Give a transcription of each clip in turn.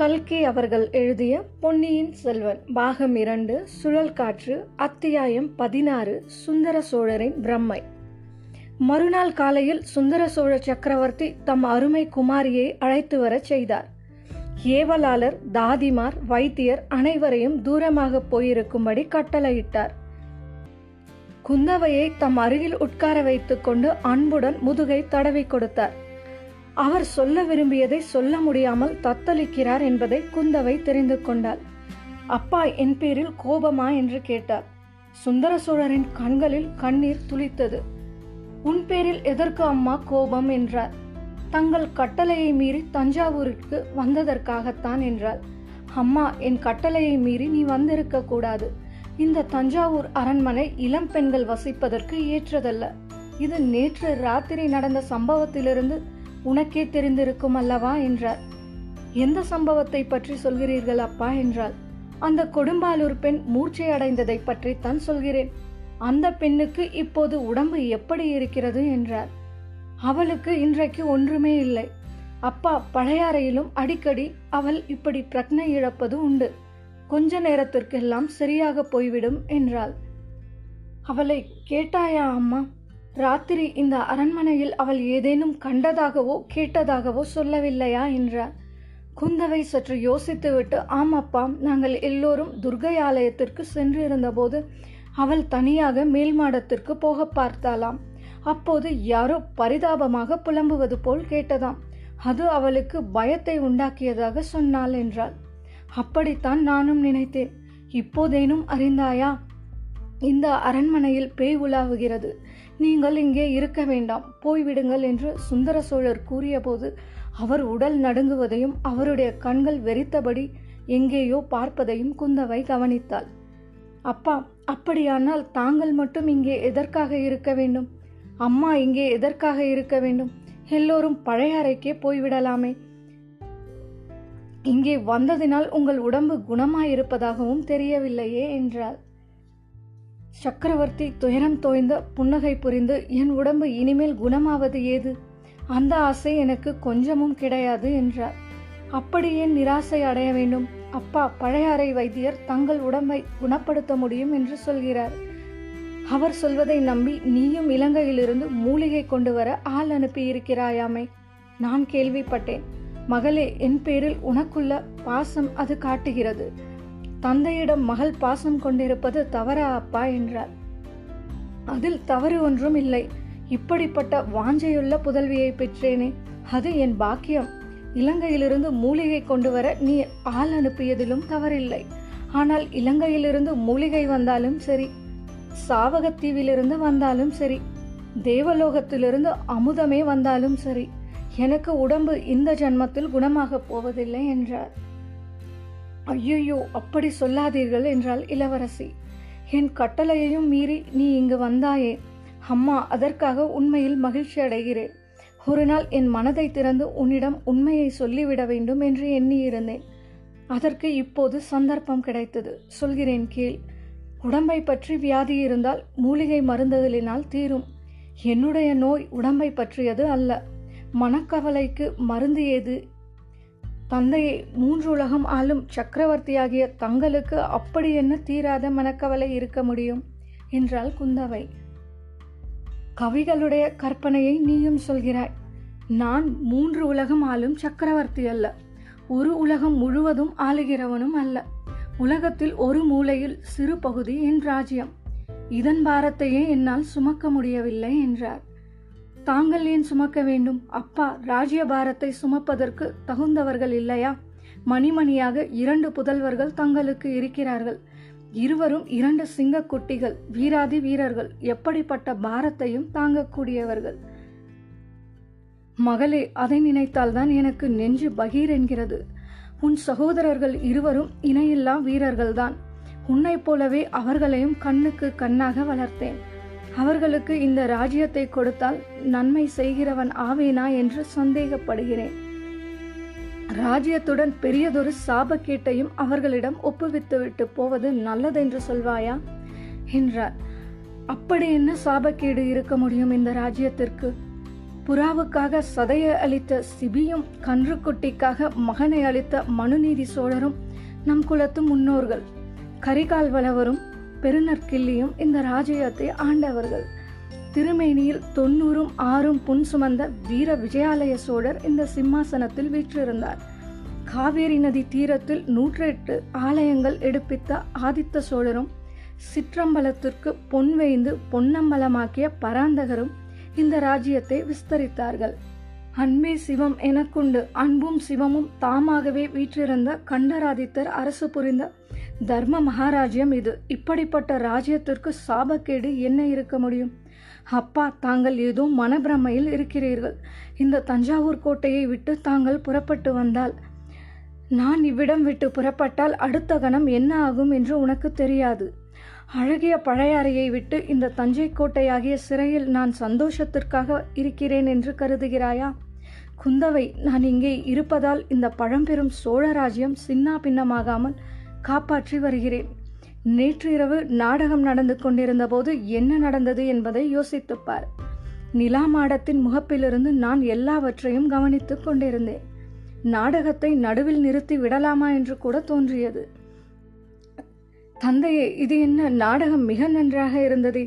கல்கி அவர்கள் எழுதிய பொன்னியின் செல்வன் பாகம் 2 சுழல் காற்று அத்தியாயம் 16 சுந்தர சோழரின் பிரம்மை. மறுநாள் காலையில் சுந்தர சோழ சக்கரவர்த்தி தம் அருமை குமாரியை அழைத்து வர செய்தார். ஏவலாளர், தாதிமார், வைத்தியர் அனைவரையும் தூரமாக போயிருக்கும்படி கட்டளையிட்டார். குந்தவையை தம் அருகில் உட்கார வைத்துக் கொண்டு அன்புடன் முதுகை தடவி கொடுத்தார். அவர் சொல்ல விரும்பியதை சொல்ல முடியாமல் தத்தளிக்கிறார் என்பதை குந்தவை தெரிந்து கொண்டாள். அப்பா, என் பேரில் கோபமா என்று கேட்டார். சுந்தர சோழரின் கண்களில் கண்ணீர் துளித்தது. உன் பேரில் எதற்கு அம்மா கோபம் என்றார். தங்கள் கட்டளையை மீறி தஞ்சாவூருக்கு வந்ததற்காகத்தான் என்றாள். அம்மா, என் கட்டளையை மீறி நீ வந்திருக்க கூடாது. இந்த தஞ்சாவூர் அரண்மனை இளம் பெண்கள் வசிப்பதற்கு ஏற்றதல்ல. இது நேற்று ராத்திரி நடந்த சம்பவத்திலிருந்து உனக்கே தெரிந்திருக்கும் அல்லவா என்றார். எந்த சம்பவத்தை பற்றி சொல்கிறீர்கள் அப்பா என்றாள். அந்த கொடும்பாலூர் பெண் மூர்ச்சை அடைந்ததை பற்றி தான் சொல்கிறேன். அந்த பெண்ணுக்கு இப்போது உடம்பு எப்படி இருக்கிறது என்றார். அவளுக்கு இன்றைக்கு ஒன்றுமே இல்லை அப்பா. பழையாறையிலும் அடிக்கடி அவள் இப்படி பிரக்ஞை இழப்பது உண்டு. கொஞ்ச நேரத்திற்கெல்லாம் சரியாக போய்விடும் என்றாள். அவளை கேட்டாயா அம்மா? ராத்திரி இந்த அரண்மனையில் அவள் ஏதேனும் கண்டதாகவோ கேட்டதாகவோ சொல்லவில்லையா என்றார். குந்தவை சற்று யோசித்துவிட்டு, ஆமாப்பா, நாங்கள் எல்லோரும் துர்கை ஆலயத்திற்கு சென்று இருந்தபோது அவள் தனியாக மேல் மாடத்திற்கு போக பார்த்தாளாம். அப்போது யாரோ பரிதாபமாக புலம்புவது போல் கேட்டதாம். அது அவளுக்கு பயத்தை உண்டாக்கியதாக சொன்னாள் என்றாள். அப்படித்தான் நானும் நினைத்தேன். இப்போதேனும் அறிந்தாயா? இந்த அரண்மனையில் பேய் உலாவுகிறது. நீங்கள் இங்கே இருக்க வேண்டாம், போய்விடுங்கள் என்று சுந்தர சோழர் கூறியபோது அவர் உடல் நடுங்குவதையும் அவருடைய கண்கள் வெறித்தபடி எங்கேயோ பார்ப்பதையும் குந்தவை கவனித்தாள். அப்பா, அப்படியானால் தாங்கள் மட்டும் இங்கே எதற்காக இருக்க வேண்டும்? அம்மா இங்கே எதற்காக இருக்க வேண்டும்? எல்லோரும் பழையாறைக்கே போய்விடலாமே. இங்கே வந்ததினால் உங்கள் உடம்பு குணமாயிருப்பதாகவும் தெரியவில்லையே என்றாள். சக்கரவர்த்தி துயரம் தோய்ந்த புன்னகை புரிந்து, என் உடம்பு இனிமேல் குணமாவது ஏது? அந்த ஆசை எனக்கு கொஞ்சமும் கிடையாது என்றார். அப்படி ஏன் நிராசை அடைய வேண்டும்? அப்பா, பழையாறை வைத்தியர் தங்கள் உடம்பை குணப்படுத்த முடியும் என்று சொல்கிறார். அவர் சொல்வதை நம்பி நீயும் இலங்கையிலிருந்து மூலிகை கொண்டு வர ஆள் அனுப்பி இருக்கிறாயாமே, நான் கேள்விப்பட்டேன். மகளே, என் பேரில் உனக்குள்ள பாசம் அது காட்டுகிறது. தந்தையிடம் மகள் பாசம் கொண்டிருப்பது தவறா அப்பா என்றார். அதில் தவறு ஒன்றும் இல்லை. இப்படிப்பட்ட வாஞ்சையுள்ள புதல்வியை பெற்றேனே, அது என் பாக்கியம். இலங்கையிலிருந்து மூலிகை கொண்டு வர நீ ஆள் அனுப்பியதிலும் தவறில்லை. ஆனால் இலங்கையிலிருந்து மூலிகை வந்தாலும் சரி, சாவகத்தீவிலிருந்து வந்தாலும் சரி, தேவலோகத்திலிருந்து அமுதமே வந்தாலும் சரி, எனக்கு உடம்பு இந்த ஜன்மத்தில் குணமாக போவதில்லை என்றார். ஐயோ, அப்படி சொல்லாதீர்கள் என்றாள் இளவரசி. என் கட்டளையையும் மீறி நீ இங்கு வந்தாயே அம்மா, அதற்காக உண்மையில் மகிழ்ச்சி அடைகிறேன். ஒரு நாள் என் மனதை திறந்து உன்னிடம் உண்மையை சொல்லிவிட வேண்டும் என்று எண்ணியிருந்தேன். அதற்கு இப்போது சந்தர்ப்பம் கிடைத்தது. சொல்கிறேன் கேள். உடம்பை பற்றி வியாதி இருந்தால் மூலிகை மருந்துகளினால் தீரும். என்னுடைய நோய் உடம்பை பற்றியது அல்ல. மனக்கவலைக்கு மருந்து ஏது? தந்தையை மூன்று உலகம் ஆளும் சக்கரவர்த்தியாகிய தங்களுக்கு அப்படி என்ன தீராத மனக்கவலை இருக்க முடியும் என்றாள் குந்தவை. கவிகளுடைய கற்பனையை நீயும் சொல்கிறாய். நான் மூன்று உலகம் ஆளும் சக்கரவர்த்தி அல்ல, ஒரு உலகம் முழுவதும் ஆளுகிறவனும் அல்ல. உலகத்தில் ஒரு மூலையில் சிறு பகுதி என் ராஜ்யம். இதன் பாரத்தையே என்னால் சுமக்க முடியவில்லை என்றார். தாங்கள் ஏன் சுமக்க வேண்டும் அப்பா? ராஜ்ய பாரத்தை சுமப்பதற்கு தகுந்தவர்கள் இல்லையா? மணிமணியாக 2 புதல்வர்கள் தங்களுக்கு இருக்கிறார்கள். இருவரும் 2 சிங்க குட்டிகள், வீராதி வீரர்கள். எப்படிப்பட்ட பாரத்தையும் தாங்கக்கூடியவர்கள். மகளே, அதை நினைத்தால்தான் எனக்கு நெஞ்சு பகீர் என்கிறது. உன் சகோதரர்கள் இருவரும் இணையில்லா வீரர்கள்தான். உன்னை போலவே அவர்களையும் கண்ணுக்கு கண்ணாக வளர்த்தேன். அவர்களுக்கு இந்த ராஜ்யத்தை கொடுத்தால் நன்மை செய்கிறவன் ஆவேனா என்று சந்தேகப்படுகிறேன். ராஜ்யத்துடன் பெரியதொரு சாபக்கேட்டையும் அவர்களிடம் ஒப்புவித்துவிட்டு போவது நல்லதென்று சொல்வாயா என்றார். அப்படி என்ன சாபக்கேடு இருக்க முடியும் இந்த ராஜ்யத்திற்கு? புறாவுக்காக சதையை அளித்த சிபியும் கன்றுக்குட்டிக்காக மகனை அளித்த மனுநீதி சோழரும் நம் குலத்து முன்னோர்கள். கரிகால் வளவரும் பெருநற்கிள்ளியும் இந்த ராஜ்யத்தை ஆண்டவர்கள். திருமேனியில் 90 புன் சுமந்த வீர விஜயாலய சோழர் இந்த சிம்மாசனத்தில் வீற்றிருந்தார். காவேரி நதி தீரத்தில் 108 ஆலயங்கள் எடுப்பித்த ஆதித்த சோழரும் சிற்றம்பலத்திற்கு பொன் வேய்ந்து பொன்னம்பலமாக்கிய பராந்தகரும் இந்த ராஜ்யத்தை விஸ்தரித்தார்கள். அன்பே சிவம் எனக்குண்டு அன்பும் சிவமும் தாமாகவே வீற்றிருந்த கண்டராதித்தர் அரசு புரிந்த தர்ம மகாராஜ்யம் இது. இப்படிப்பட்ட ராஜ்யத்திற்கு சாபக்கேடு என்ன இருக்க முடியும்? அப்பா, தாங்கள் ஏதோ மனப்பிரமையில் இருக்கிறீர்கள். இந்த தஞ்சாவூர் கோட்டையை விட்டு தாங்கள் புறப்பட்டு வந்தால், நான் இவ்விடம் விட்டு புறப்பட்டால் அடுத்த கணம் என்ன ஆகும் என்று உனக்கு தெரியாது. அழகிய பழையாறையை விட்டு இந்த தஞ்சை கோட்டையாகிய சிறையில் நான் சந்தோஷத்திற்காக இருக்கிறேன் என்று கருதுகிறாயா? குந்தவை, நான் இங்கே இருப்பதால் இந்த பழம்பெரும் சோழராஜ்யம் சின்ன பின்னமாகாமல் காப்பாற்றி வருகிறேன். நேற்றிரவு நாடகம் நடந்து கொண்டிருந்த போது என்ன நடந்தது என்பதை யோசித்துப்பார். நிலா மாடத்தின் முகப்பிலிருந்து நான் எல்லாவற்றையும் கவனித்து கொண்டிருந்தேன். நாடகத்தை நடுவில் நிறுத்தி விடலாமா என்று கூட தோன்றியது. தந்தையே, இது என்ன நாடகம்? மிக நன்றாக இருந்தது.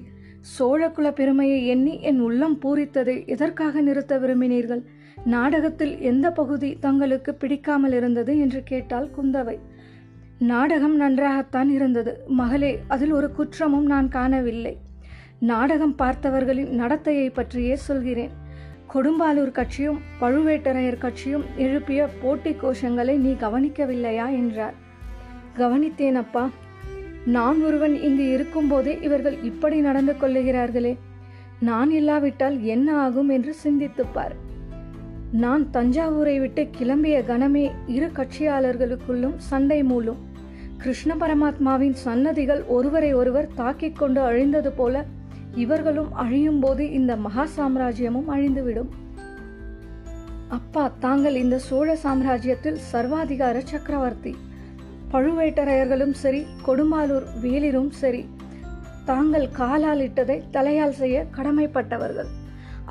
சோழகுல பெருமையை எண்ணி என் உள்ளம் பூரித்ததை எதற்காக நிறுத்த விரும்பினீர்கள்? நாடகத்தில் எந்த பகுதி தங்களுக்கு பிடிக்காமல் இருந்தது என்று கேட்டாள் குந்தவை. நாடகம் நன்றாகத்தான் இருந்தது மகளே, அதில் ஒரு குற்றமும் நான் காணவில்லை. நாடகம் பார்த்தவர்களின் நடத்தையை பற்றியே சொல்கிறேன். கொடும்பாலூர் கட்சியும் பழுவேட்டரையர் கட்சியும் எழுப்பிய போட்டி கோஷங்களை நீ கவனிக்கவில்லையா என்றார். கவனித்தேன் அப்பா. நான் ஒருவன் இங்கு இருக்கும்போதே இவர்கள் இப்படி நடந்து கொள்ளுகிறார்களே, நான் இல்லாவிட்டால் என்ன ஆகும் என்று சிந்தித்துப்பார். நான் தஞ்சாவூரை விட்டு கிளம்பிய கணமே இரு கட்சியாளர்களுக்குள்ளும் சண்டை மூளும். கிருஷ்ண பரமாத்மாவின் சன்னதிகள் ஒருவரை ஒருவர் தாக்கிக் கொண்டு அழிந்தது போல இவர்களும் அழியும் போது இந்த மகா சாம்ராஜ்யமும் அழிந்துவிடும். அப்பா, தாங்கள் இந்த சோழ சாம்ராஜ்யத்தில் சர்வாதிகார சக்கரவர்த்தி. பழுவேட்டரையர்களும் சரி, கொடும்பாலூர் வேலிரும் சரி, தாங்கள் காலால் இட்டதை தலையால் செய்ய கடமைப்பட்டவர்கள்.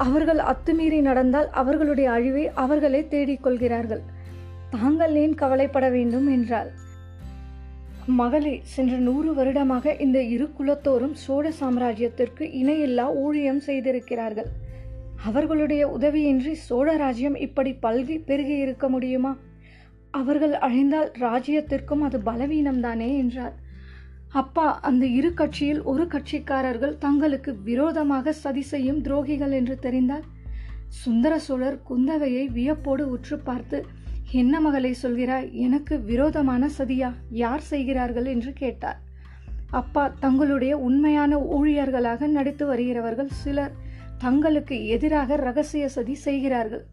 அவர்கள் அத்துமீறி நடந்தால் அவர்களுடைய அழிவை அவர்களே தேடிக்கொள்கிறார்கள். தாங்கள் ஏன் கவலைப்பட வேண்டும் என்றாள். மகளே, சென்ற 100 வருடமாக இந்த இரு குலத்தோரும் சோழ சாம்ராஜ்யத்திற்கு இணையில்லா ஊழியம் செய்திருக்கிறார்கள். அவர்களுடைய உதவியின்றி சோழராஜ்யம் இப்படி பல்கி பெருகி இருக்க முடியுமா? அவர்கள் அழிந்தால் ராஜ்யத்திற்கும் அது பலவீனம்தானே என்றார். அப்பா, அந்த இரு கட்சியில் ஒரு கட்சிக்காரர்கள் தங்களுக்கு விரோதமாக சதி செய்யும் துரோகிகள் என்று தெரிந்தால்? சுந்தர சோழர் குந்தவையை வியப்போடு உற்று பார்த்து, என்ன மகளை சொல்கிறாய்? எனக்கு விரோதமான சதியா? யார் செய்கிறார்கள் என்று கேட்டார். அப்பா, தங்களுடைய உண்மையான ஊழியர்களாக நடித்து வருகிறவர்கள் சிலர் தங்களுக்கு எதிராக ரகசிய சதி செய்கிறார்கள்.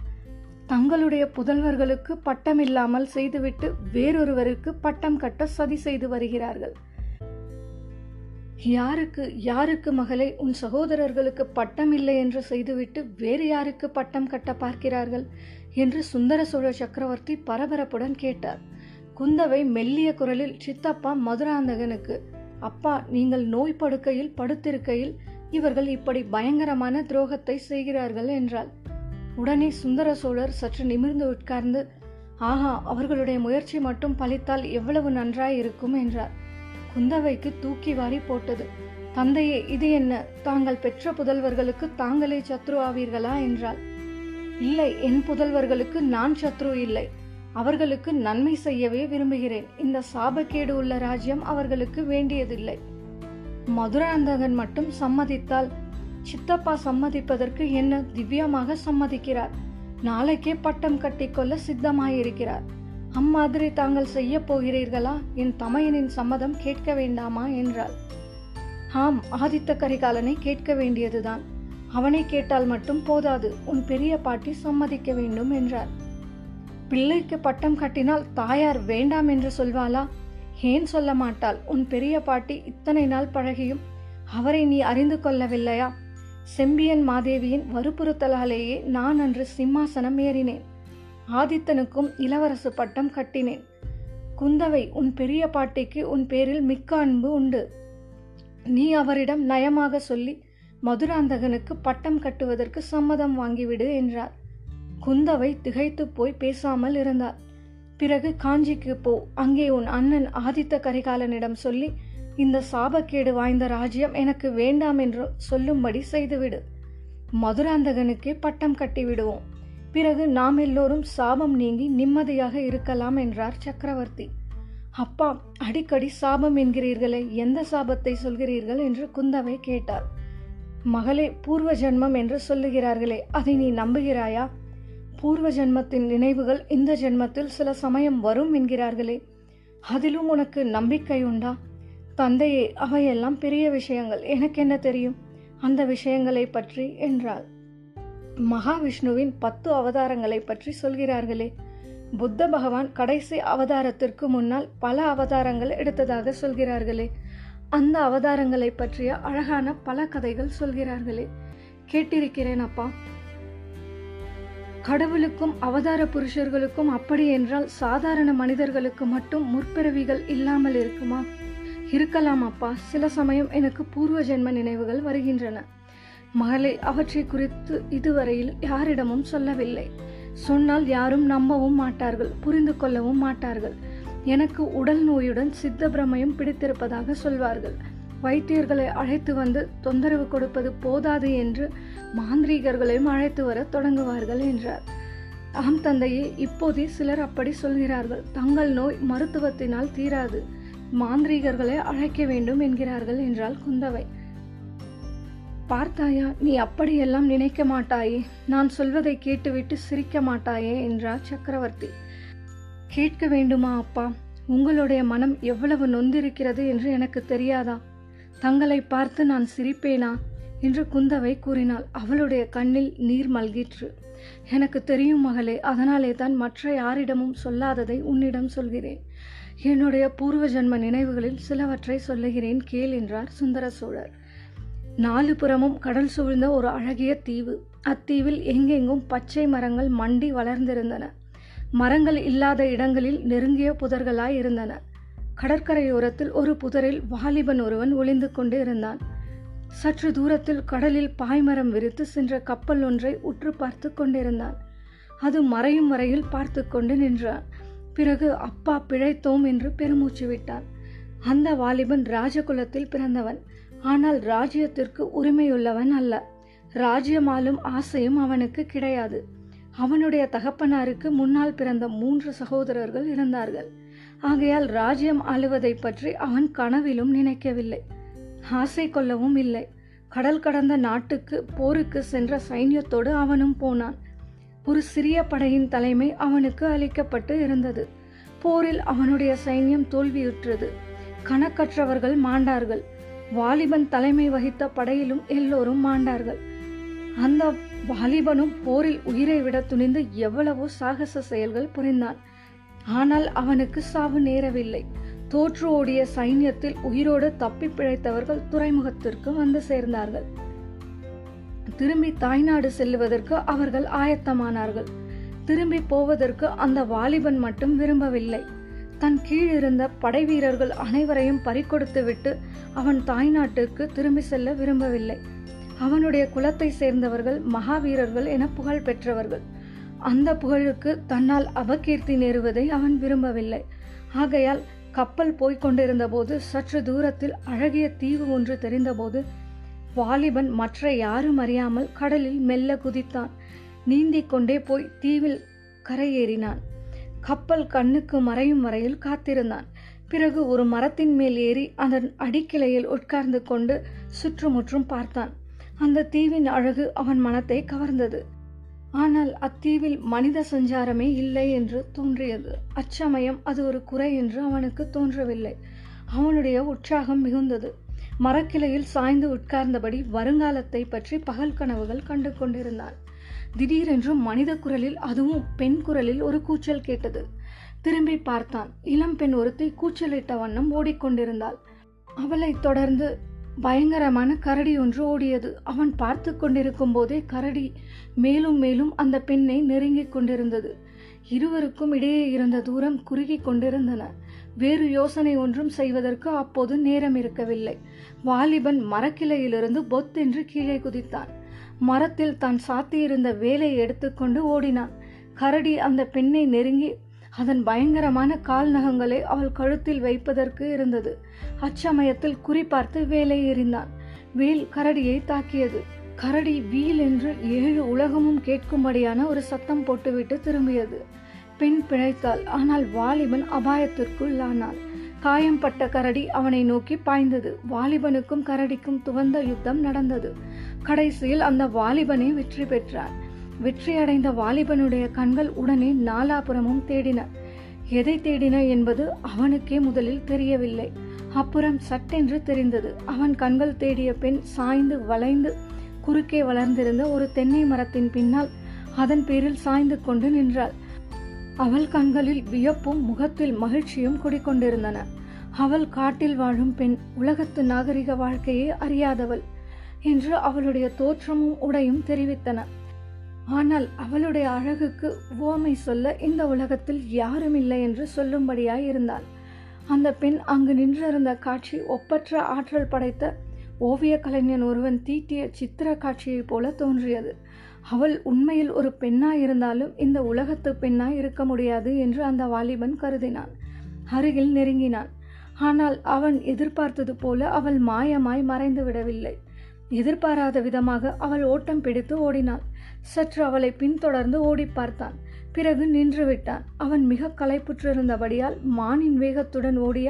தங்களுடைய புதல்வர்களுக்கு பட்டமில்லாமல் செய்துவிட்டு வேறொருவருக்கு பட்டம் கட்ட சதி செய்து வருகிறார்கள். யாருக்கு யாருக்கு மகளை? உன் சகோதரர்களுக்கு பட்டம் இல்லை என்று செய்துவிட்டு வேறு யாருக்கு பட்டம் கட்ட பார்க்கிறார்கள் என்று சுந்தர சோழ சக்கரவர்த்தி பரபரப்புடன் கேட்டார். குந்தவை மெல்லிய குரலில், சித்தப்பா மதுராந்தகனுக்கு. அப்பா, நீங்கள் நோய் படுக்கையில் படுத்திருக்கையில் இவர்கள் இப்படி பயங்கரமான துரோகத்தை செய்கிறார்கள் என்றாள். உடனே சுந்தர சோழர் சற்று நிமிர்ந்து உட்கார்ந்து, ஆஹா, அவர்களுடைய முயற்சி மட்டும் பலித்தால் எவ்வளவு நன்றாயிருக்கும் என்றார். குந்தவைக்கு தூக்கி வாரி போட்டது. தந்தையே, இது என்ன? தாங்கள் பெற்ற புதல்வர்களுக்கு தாங்களே சத்ரு ஆவீர்களா என்றாள். இல்லை, என் புதல்வர்களுக்கு நான் சத்ரு இல்லை. அவர்களுக்கு நன்மை செய்யவே விரும்புகிறேன். இந்த சாபக்கேடு உள்ள ராஜ்யம் அவர்களுக்கு வேண்டியதில்லை. மதுராந்தகன் மட்டும் சம்மதித்தால்? சித்தப்பா சம்மதிப்பதற்கு என்ன, திவ்யமாக சம்மதிக்கிறார். நாளைக்கே பட்டம் கட்டிக்கொள்ள சித்தமாயிருக்கிறார். அம்மாதிரி தாங்கள் செய்ய போகிறீர்களா? என் தமையனின் சம்மதம் கேட்க வேண்டாமா என்றாள். ஆம், ஆதித்த கரிகாலனை கேட்க வேண்டியதுதான். அவனை கேட்டால் மட்டும் போதாது, உன் பெரிய பாட்டி சம்மதிக்க வேண்டும் என்றார். பிள்ளைக்கு பட்டம் கட்டினால் தாயார் வேண்டாம் என்று சொல்வாளா? ஏன் சொல்ல மாட்டாள்? உன் பெரிய பாட்டி இத்தனை நாள் பழகியும் அவரை நீ அறிந்து கொள்ளவில்லையா? செம்பியன் மாதேவியின் வற்புறுத்தலாலேயே நான் அன்று சிம்மாசனம் ஏறினேன். ஆதித்தனுக்கும் இளவரசு பட்டம் கட்டினேன். குந்தவை, உன் பெரிய பாட்டிக்கு உன் பேரில் மிக்க அன்பு உண்டு. நீ அவரிடம் நயமாக சொல்லி மதுராந்தகனுக்கு பட்டம் கட்டுவதற்கு சம்மதம் வாங்கிவிடு என்றார். குந்தவை திகைத்து போய் பேசாமல் இருந்தாள். பிறகு காஞ்சிக்கு போ, அங்கே உன் அண்ணன் ஆதித்த கரிகாலனிடம் சொல்லி இந்த சாபக்கேடு வாய்ந்த ராஜ்யம் எனக்கு வேண்டாம் என்று சொல்லும்படி செய்துவிடு. மதுராந்தகனுக்கே பட்டம் கட்டிவிடுவோம். பிறகு நாம் எல்லோரும் சாபம் நீங்கி நிம்மதியாக இருக்கலாம் என்றார் சக்கரவர்த்தி. அப்பா, அடிக்கடி சாபம் என்கிறீர்களே, எந்த சாபத்தை சொல்கிறீர்கள் என்று குந்தவை கேட்டார். மகளே, பூர்வ ஜென்மம் என்று சொல்லுகிறார்களே, அதை நீ நம்புகிறாயா? பூர்வ ஜென்மத்தின் நினைவுகள் இந்த ஜென்மத்தில் சில சமயம் வரும் என்கிறார்களே, அதிலும் உனக்கு நம்பிக்கை உண்டா? தந்தையே, அவையெல்லாம் பெரிய விஷயங்கள், எனக்கென்ன தெரியும் அந்த விஷயங்களை பற்றி என்றாள். மகாவிஷ்ணுவின் 10 அவதாரங்களை பற்றி சொல்கிறார்களே, புத்த பகவான் கடைசி அவதாரத்திற்கு முன்னால் பல அவதாரங்கள் எடுத்ததாக சொல்கிறார்களே, அந்த அவதாரங்களை பற்றிய அழகான பல கதைகள் சொல்கிறார்களே, கேட்டிருக்கிறேன் அப்பா. கடவுளுக்கும் அவதார புருஷர்களுக்கும் அப்படி என்றால் சாதாரண மனிதர்களுக்கு மட்டும் முற்பிறவிகள் இல்லாமல் இருக்குமா? இருக்கலாம் அப்பா, சில சமயம் எனக்கு பூர்வ ஜென்ம நினைவுகள் வருகின்றன. மகளை, அவற்றை குறித்து இதுவரையில் யாரிடமும் சொல்லவில்லை. சொன்னால் யாரும் நம்பவும் மாட்டார்கள், புரிந்து கொள்ளவும் மாட்டார்கள். எனக்கு உடல் நோயுடன் சித்த பிரமையும் பிடித்திருப்பதாக சொல்வார்கள். வைத்தியர்களை அழைத்து வந்து தொந்தரவு கொடுப்பது போதாது என்று மாந்திரீகர்களையும் அழைத்து வர தொடங்குவார்கள் என்றார். ஆம் தந்தையே, இப்போதே சிலர் அப்படி சொல்கிறார்கள். தங்கள் நோய் மருத்துவத்தினால் தீராது, மாந்திரீகர்களை அழைக்க வேண்டும் என்கிறார்கள் என்றாள் குந்தவை. பார்த்தாயா, நீ அப்படியெல்லாம் நினைக்க மாட்டாயே, நான் சொல்வதை கேட்டுவிட்டு சிரிக்க மாட்டாயே என்றார் சக்கரவர்த்தி. கேட்க வேண்டுமா அப்பா? உங்களுடைய மனம் எவ்வளவு நொந்திருக்கிறது என்று எனக்கு தெரியாதா? தங்களை பார்த்து நான் சிரிப்பேனா என்று குந்தவை கூறினாள். அவளுடைய கண்ணில் நீர் மல்கிற்று. எனக்கு தெரியும் மகளே, அதனாலே தான் மற்ற யாரிடமும் சொல்லாததை உன்னிடம் சொல்கிறேன். என்னுடைய பூர்வ ஜென்ம நினைவுகளில் சிலவற்றை சொல்லுகிறேன் கேள் என்றார் சுந்தர சோழர். 4 புறமும் கடல் சூழ்ந்த ஒரு அழகிய தீவு. அத்தீவில் எங்கெங்கும் பச்சை மரங்கள் மண்டி வளர்ந்திருந்தன. மரங்கள் இல்லாத இடங்களில் நெருங்கிய புதர்களாய் இருந்தன. கடற்கரையோரத்தில் ஒரு புதரில் வாலிபன் ஒருவன் ஒளிந்து கொண்டு இருந்தான். சற்று தூரத்தில் கடலில் பாய்மரம் விரித்து சென்ற கப்பல் ஒன்றை உற்று பார்த்து கொண்டிருந்தான். அது மறையும் வரையில் பார்த்து கொண்டு நின்றான். பிறகு அப்பா, பிழைத்தோம் என்று பெருமூச்சு விட்டான். அந்த வாலிபன் ராஜகுலத்தில் பிறந்தவன், ஆனால் ராஜ்யத்திற்கு உரிமையுள்ளவன் அல்ல. ராஜ்யமாலும் ஆசையும் அவனுக்கு கிடையாது. அவனுடைய தகப்பனாருக்கு முன்னால் பிறந்த 3 சகோதரர்கள் இருந்தார்கள். ஆகையால் ராஜ்யம் ஆளுவதை பற்றி அவன் கனவிலும் நினைக்கவில்லை, ஆசை கொள்ளவும் இல்லை. கடல் கடந்த நாட்டுக்கு போருக்கு சென்ற சைன்யத்தோடு அவனும் போனான். ஒரு சிறிய படையின் தலைமை அவனுக்கு அளிக்கப்பட்டு இருந்தது. போரில் அவனுடைய சைன்யம் தோல்வியுற்றது. கணக்கற்றவர்கள் மாண்டார்கள். வாலிபன் தலைமை வகித்த படையிலும் எல்லோரும் மாண்டார்கள். அந்த வாலிபனும் போரில் உயிரை விட துணிந்து எவ்வளவோ சாகச செயல்கள் புரிந்தான். ஆனால் அவனுக்கு சாவு நேரவில்லை. தோற்று ஓடிய சைன்யத்தில் உயிரோடு தப்பி பிழைத்தவர்கள் துறைமுகத்திற்கு வந்து சேர்ந்தார்கள். திரும்பி தாய்நாடு செல்லுவதற்கு அவர்கள் ஆயத்தமானார்கள். திரும்பி போவதற்கு அந்த வாலிபன் மட்டும் விரும்பவில்லை. தன் கீழிருந்த படை வீரர்கள் அனைவரையும் பறிகொடுத்துவிட்டு அவன் தாய்நாட்டுக்கு திரும்பி செல்ல விரும்பவில்லை. அவனுடைய குலத்தை சேர்ந்தவர்கள் மகாவீரர்கள் என புகழ் பெற்றவர்கள். அந்த புகழுக்கு தன்னால் அபகீர்த்தி நேருவதை அவன் விரும்பவில்லை. ஆகையால் கப்பல் போய்கொண்டிருந்த போது சற்று தூரத்தில் அழகிய தீவு ஒன்று தெரிந்தபோது வாலிபன் மற்ற யாரும் அறியாமல் கடலில் மெல்ல குதித்தான். நீந்தி கொண்டே போய் தீவில் கரையேறினான். கப்பல் கண்ணுக்கு மறையும் வரையில் காத்திருந்தான். பிறகு ஒரு மரத்தின் மேல் ஏறி அதன் அடிக்கிளையில் உட்கார்ந்து கொண்டு சுற்றுமுற்றும் பார்த்தான். அந்த தீவின் அழகு அவன் மனத்தை கவர்ந்தது. ஆனால் அத்தீவில் மனித சஞ்சாரமே இல்லை என்று தோன்றியது. அச்சமயம் அது ஒரு குறை என்று அவனுக்கு தோன்றவில்லை. அவனுடைய உற்சாகம் மிகுந்தது. மரக்கிளையில் சாய்ந்து உட்கார்ந்தபடி வருங்காலத்தை பற்றி பகல் கனவுகள் கண்டு கொண்டிருந்தான். திடீரென்று மனித குரலில், அதுவும் பெண் குரலில், ஒரு கூச்சல் கேட்டது. திரும்பி பார்த்தான். இளம் பெண் ஒருத்தி கூச்சலிட்ட வண்ணம் ஓடிக்கொண்டிருந்தாள். அவளை தொடர்ந்து பயங்கரமான கரடி ஒன்று ஓடியது. அவன் பார்த்து கொண்டிருக்கும் போதே கரடி மேலும் மேலும் அந்த பெண்ணை நெருங்கி கொண்டிருந்தது. இருவருக்கும் இடையே இருந்த தூரம் குறுகி கொண்டிருந்தன. வேறு யோசனை ஒன்றும் செய்வதற்கு அப்போது நேரம் இருக்கவில்லை. வாலிபன் மரக்கிளையிலிருந்து பொத்தென்று கீழே குதித்தான். மரத்தில் தான் சாத்தியிருந்த வேலை எடுத்துக்கொண்டு ஓடினான். கரடி அந்த பெண்ணை நெருங்கி அதன் பயங்கரமான கால் நகங்களை அவள் கழுத்தில் வைப்பதற்கு இருந்தது. அச்சமயத்தில் குறிப்பார்த்து வேலை எறிந்தான். வேல் கரடியை தாக்கியது. கரடி வீல் என்று 7 உலகமும் கேட்கும்படியான ஒரு சத்தம் போட்டுவிட்டு திரும்பியது. பெண் பிழைத்தாள், ஆனால் வாலிபன் அபாயத்திற்குள் ஆனாள். காயம்பட்ட கரடி அவனை நோக்கி பாய்ந்தது. வாலிபனுக்கும் கரடிக்கும் துவந்த யுத்தம் நடந்தது. கடைசியில் அந்த வாலிபனை வெற்றி பெற்றான். வெற்றியடைந்த வாலிபனுடைய கண்கள் உடனே நாலாபுரமும் தேடின. எதை தேடின என்பது அவனுக்கே முதலில் தெரியவில்லை. அப்புறம் சட்டென்று தெரிந்தது. அவன் கண்கள் தேடிய பெண் சாய்ந்து வளைந்து குறுக்கே வளர்ந்திருந்த ஒரு தென்னை மரத்தின் பின்னால் அதன் பேரில் சாய்ந்து கொண்டு நின்றாள். அவள் கண்களில் வியப்பும் முகத்தில் மகிழ்ச்சியும் குடிக்கொண்டிருந்தன. அவள் காட்டில் வாழும் பெண், உலகத்து நாகரிக வாழ்க்கையை அறியாதவள் என்று அவளுடைய தோற்றமும் உடையும் தெரிவித்தன. ஆனால் அவளுடைய அழகுக்கு உவமை சொல்ல இந்த உலகத்தில் யாரும் இல்லை என்று சொல்லும்படியாய் இருந்தாள். அந்த பெண் அங்கு நின்றிருந்த காட்சி ஒப்பற்ற ஆற்றல் படைத்த ஓவிய கலைஞன் ஒருவன் தீட்டிய சித்திர காட்சியைப் போல தோன்றியது. அவள் உண்மையில் ஒரு பெண்ணாய் இருந்தாலும் இந்த உலகத்து பெண்ணாய் இருக்க முடியாது என்று அந்த வாலிபன் கருதினான். அருகில் நெருங்கினான். ஆனால் அவன் எதிர்பார்த்தது போல அவள் மாயமாய் மறைந்து விடவில்லை. எதிர்பாராத விதமாக அவள் ஓட்டம் பிடித்து ஓடினாள். சற்று அவளை பின்தொடர்ந்து ஓடி பார்த்தான். பிறகு நின்றுவிட்டான். அவன் மிக களைப்புற்றிருந்தபடியால் மானின் வேகத்துடன் ஓடிய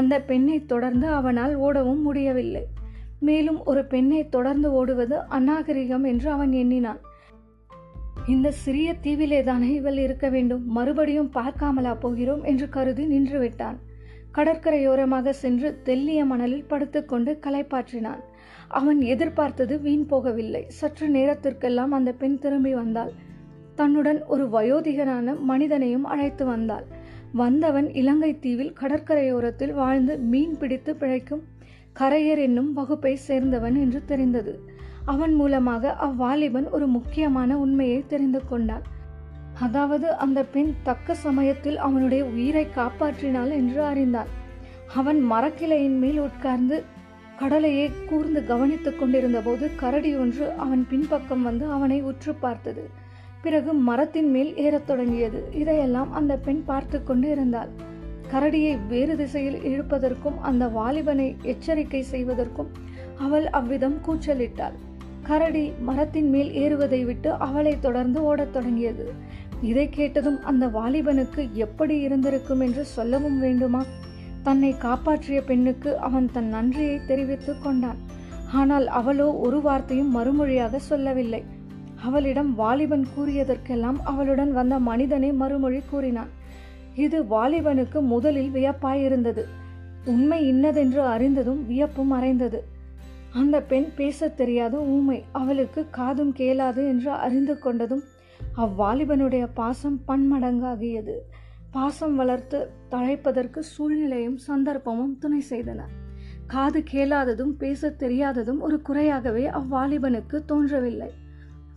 அந்த பெண்ணை தொடர்ந்து அவனால் ஓடவும் முடியவில்லை. மேலும் ஒரு பெண்ணை தொடர்ந்து ஓடுவது அநாகரிகம் என்று அவன் எண்ணினான். இந்த சிறிய தீவிலேதானே இவள் இருக்க வேண்டும், மறுபடியும் பார்க்காமலா போகிறோம் என்று கருதி நின்றுவிட்டான். கடற்கரையோரமாக சென்று தெல்லிய மணலில் படுத்துக்கொண்டு களைப்பாற்றினான். அவன் எதிர்பார்த்தது வீண் போகவில்லை. சற்று நேரத்திற்கெல்லாம் அந்த பெண் திரும்பி வந்தாள். தன்னுடன் ஒரு வயோதிகனான மனிதனையும் அழைத்து வந்தாள். வந்தவன் இலங்கை தீவில் கடற்கரையோரத்தில் வாழ்ந்து மீன் பிடித்து பிழைக்கும் கரையர் என்னும் வகுப்பை சேர்ந்தவன் என்று தெரிந்தது. அவன் மூலமாக அவ்வாலிபன் ஒரு முக்கியமான உண்மையை தெரிந்து கொண்டான். அதாவது அந்த பெண் தக்க சமயத்தில் அவனுடைய உயிரை காப்பாற்றினாள் என்று அறிந்தான். அவன் மரக்கிளையின் மேல் உட்கார்ந்து கடலையே கூர்ந்து கவனித்து கொண்டிருந்த போது கரடி ஒன்று அவன் பின்பக்கம் வந்து அவனை உற்று பார்த்தது. பிறகு மரத்தின் மேல் ஏறத் தொடங்கியது. இதையெல்லாம் அந்த பெண் பார்த்து கொண்டு இருந்தாள். கரடியை வேறு திசையில் இழுப்பதற்கும் அந்த வாலிபனை எச்சரிக்கை செய்வதற்கும் அவள் அவ்விதம் கூச்சலிட்டாள். கரடி மரத்தின் மேல் ஏறுவதை விட்டு அவளை தொடர்ந்து ஓடத் தொடங்கியது. இதை கேட்டதும் அந்த வாலிபனுக்கு எப்படி இருந்திருக்கும் என்று சொல்லவும் வேண்டுமா? தன்னை காப்பாற்றிய பெண்ணுக்கு அவன் தன் நன்றியை தெரிவித்து கொண்டான். ஆனால் அவளோ ஒரு வார்த்தையும் மறுமொழியாக சொல்லவில்லை. அவளிடம் வாலிபன் கூறியதற்கெல்லாம் அவளுடன் வந்த மனிதனை மறுமொழி கூறினான். இது வாலிபனுக்கு முதலில் வியப்பாயிருந்தது. உண்மை இன்னதென்று அறிந்ததும் வியப்பும் மறைந்தது. அந்த பெண் பேசத் தெரியாத ஊமை, அவளுக்கு காதும் கேளாது என்று அறிந்து கொண்டதும் அவ்வாலிபனுடைய பாசம் பன்மடங்காகியது. பாசம் வளர்த்து தழைப்பதற்கு சூழ்நிலையும் சந்தர்ப்பமும் துணை செய்தன. காது கேளாததும் பேச தெரியாததும் ஒரு குறையாகவே அவ்வாலிபனுக்கு தோன்றவில்லை.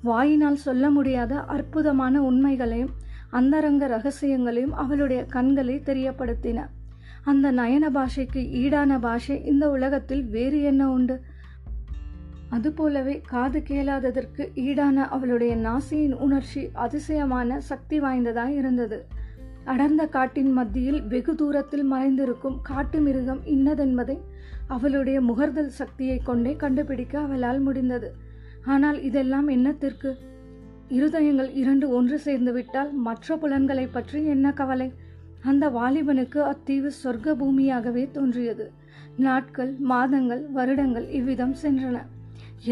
வாயினால் சொல்ல முடியாத அற்புதமான உண்மைகளையும் அந்தரங்க ரகசியங்களையும் அவளுடைய கண்களை தெரியப்படுத்தின. அந்த நயன பாஷைக்கு ஈடான பாஷை இந்த உலகத்தில் வேறு என்ன உண்டு? அதுபோலவே காது கேளாததற்கு ஈடான அவளுடைய நாசியின் உணர்ச்சி அதிசயமான சக்தி வாய்ந்ததாய் இருந்தது. அடர்ந்த காட்டின் மத்தியில் வெகு தூரத்தில் மறைந்திருக்கும் காட்டு மிருகம் இன்னதென்பதை அவளுடைய முகர்தல் சக்தியை கொண்டே கண்டுபிடிக்க அவளால் முடிந்தது. ஆனால் இதெல்லாம் என்னத்திற்கு? இருதயங்கள் 2 ஒன்று சேர்ந்துவிட்டால் மற்ற புலன்களை பற்றி என்ன கவலை? அந்த வாலிபனுக்கு அத்தீவு சொர்க்க பூமியாகவே தோன்றியது. நாட்கள், மாதங்கள், வருடங்கள் இவ்விதம் சென்றன.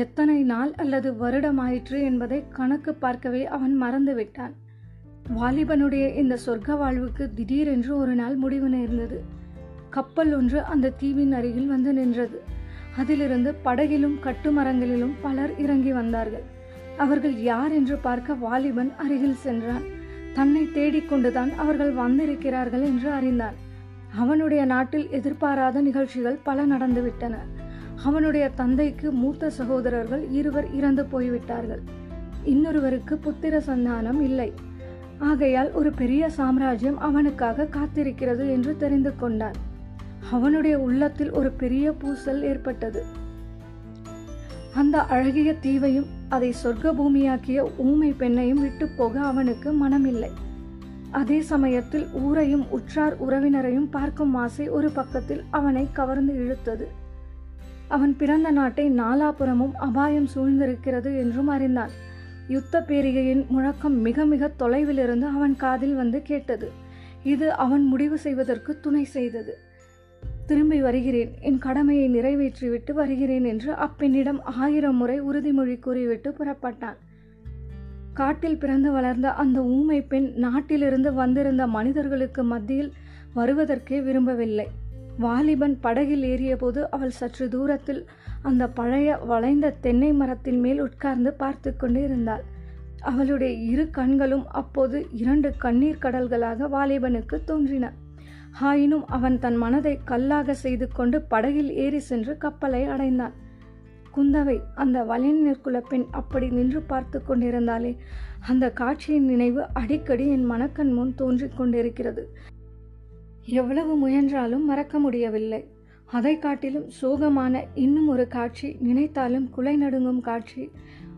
எத்தனை நாள் அல்லது வருடமாயிற்று என்பதை கணக்கு பார்க்கவே அவன் மறந்துவிட்டான். வாலிபனுடைய இந்த சொர்க்க வாழ்வுக்கு திடீரென்று ஒரு நாள் முடிவு நேர்ந்தது. கப்பல் ஒன்று அந்த தீவின் அருகில் வந்து நின்றது. அதிலிருந்து படகிலும் கட்டுமரங்களிலும் பலர் இறங்கி வந்தார்கள். அவர்கள் யார் என்று பார்க்க வாலிபன் அருகில் சென்றான். தன்னை தேடிக்கொண்டுதான் அவர்கள் வந்திருக்கிறார்கள் என்று அறிந்தான். அவனுடைய நாட்டில் எதிர்பாராத நிகழ்ச்சிகள் பல நடந்துவிட்டன. அவனுடைய தந்தைக்கு மூத்த சகோதரர்கள் 2 இறந்து போய்விட்டார்கள். இன்னொருவருக்கு புத்திர சந்தானம் இல்லை. ஆகையால் ஒரு பெரிய சாம்ராஜ்யம் அவனுக்காக காத்திருக்கிறது என்று தெரிந்து கொண்டான். அவனுடைய உள்ளத்தில் ஒரு பெரிய பூசல் ஏற்பட்டது. அந்த அழகிய தீவையும் அதை சொர்க்க பூமியாக்கிய ஊமை பெண்ணையும் விட்டு போக அவனுக்கு மனமில்லை. அதே சமயத்தில் ஊரையும் உற்றார் உறவினரையும் பார்க்கும் ஆசை ஒரு பக்கத்தில் அவனை கவர்ந்து இழுத்தது. அவன் பிறந்த நாட்டை நாலாபுரமும் அபாயம் சூழ்ந்திருக்கிறது என்றும் அறிந்தான். யுத்த பேரிகையின் முழக்கம் மிக மிக தொலைவிலிருந்து அவன் காதில் வந்து கேட்டது. இது அவன் முடிவு செய்வதற்கு துணை செய்தது. திரும்பி வருகிறேன், என் கடமையை நிறைவேற்றிவிட்டு வருகிறேன் என்று அப்பெண்ணிடம் 1000 முறை உறுதிமொழி கூறிவிட்டு புறப்பட்டான். காட்டில் பிறந்து வளர்ந்த அந்த ஊமை பெண் நாட்டிலிருந்து வந்திருந்த மனிதர்களுக்கு மத்தியில் வருவதற்கே விரும்பவில்லை. வாலிபன் படகில் ஏறிய போது அவள் சற்று தூரத்தில் அந்த பழைய வளைந்த தென்னை மரத்தின் மேல் உட்கார்ந்து பார்த்து கொண்டு இருந்தாள். அவளுடைய இரு கண்களும் அப்போது 2 கண்ணீர் கடல்களாக வாலிபனுக்கு தோன்றின. ஆயினும் அவன் தன் மனதை கல்லாக செய்து கொண்டு படகில் ஏறி சென்று கப்பலை அடைந்தான். குந்தவை, அந்த வளைநிற்குல பெண் அப்படி நின்று பார்த்து கொண்டிருந்தாலே, அந்த காட்சியின் நினைவு அடிக்கடி என் மனக்கண் முன் தோன்றி கொண்டிருக்கிறது. எவ்வளவு முயன்றாலும் மறக்க முடியவில்லை. அதை காட்டிலும் சோகமான இன்னும் ஒரு காட்சி, நினைத்தாலும் குலை நடுங்கும் காட்சி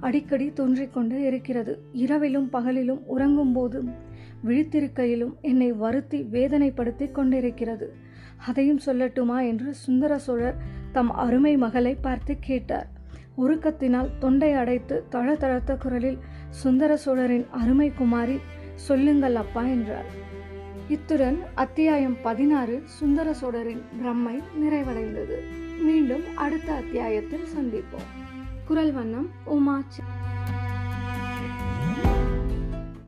அடிக்கடி தோன்றிக்கொண்டு இருக்கிறது. இரவிலும் பகலிலும், உறங்கும் போதும் விழித்திருக்கையிலும் என்னை வருத்தி வேதனைப்படுத்தி கொண்டிருக்கிறது. அதையும் சொல்லட்டுமா என்று சுந்தர சோழர் தம் அருமை மகளை பார்த்து கேட்டார். உருக்கத்தினால் தொண்டை அடைத்து தளதளத்த குரலில் சுந்தர சோழரின் அருமை குமாரி, சொல்லுங்கள் அப்பா என்றார். இத்துடன் அத்தியாயம் 16 சுந்தர சோழரின் பிரம்மை நிறைவடைந்தது. மீண்டும் அடுத்த அத்தியாயத்தில் சந்திப்போம். குரல் வண்ணம் உமா சாரி.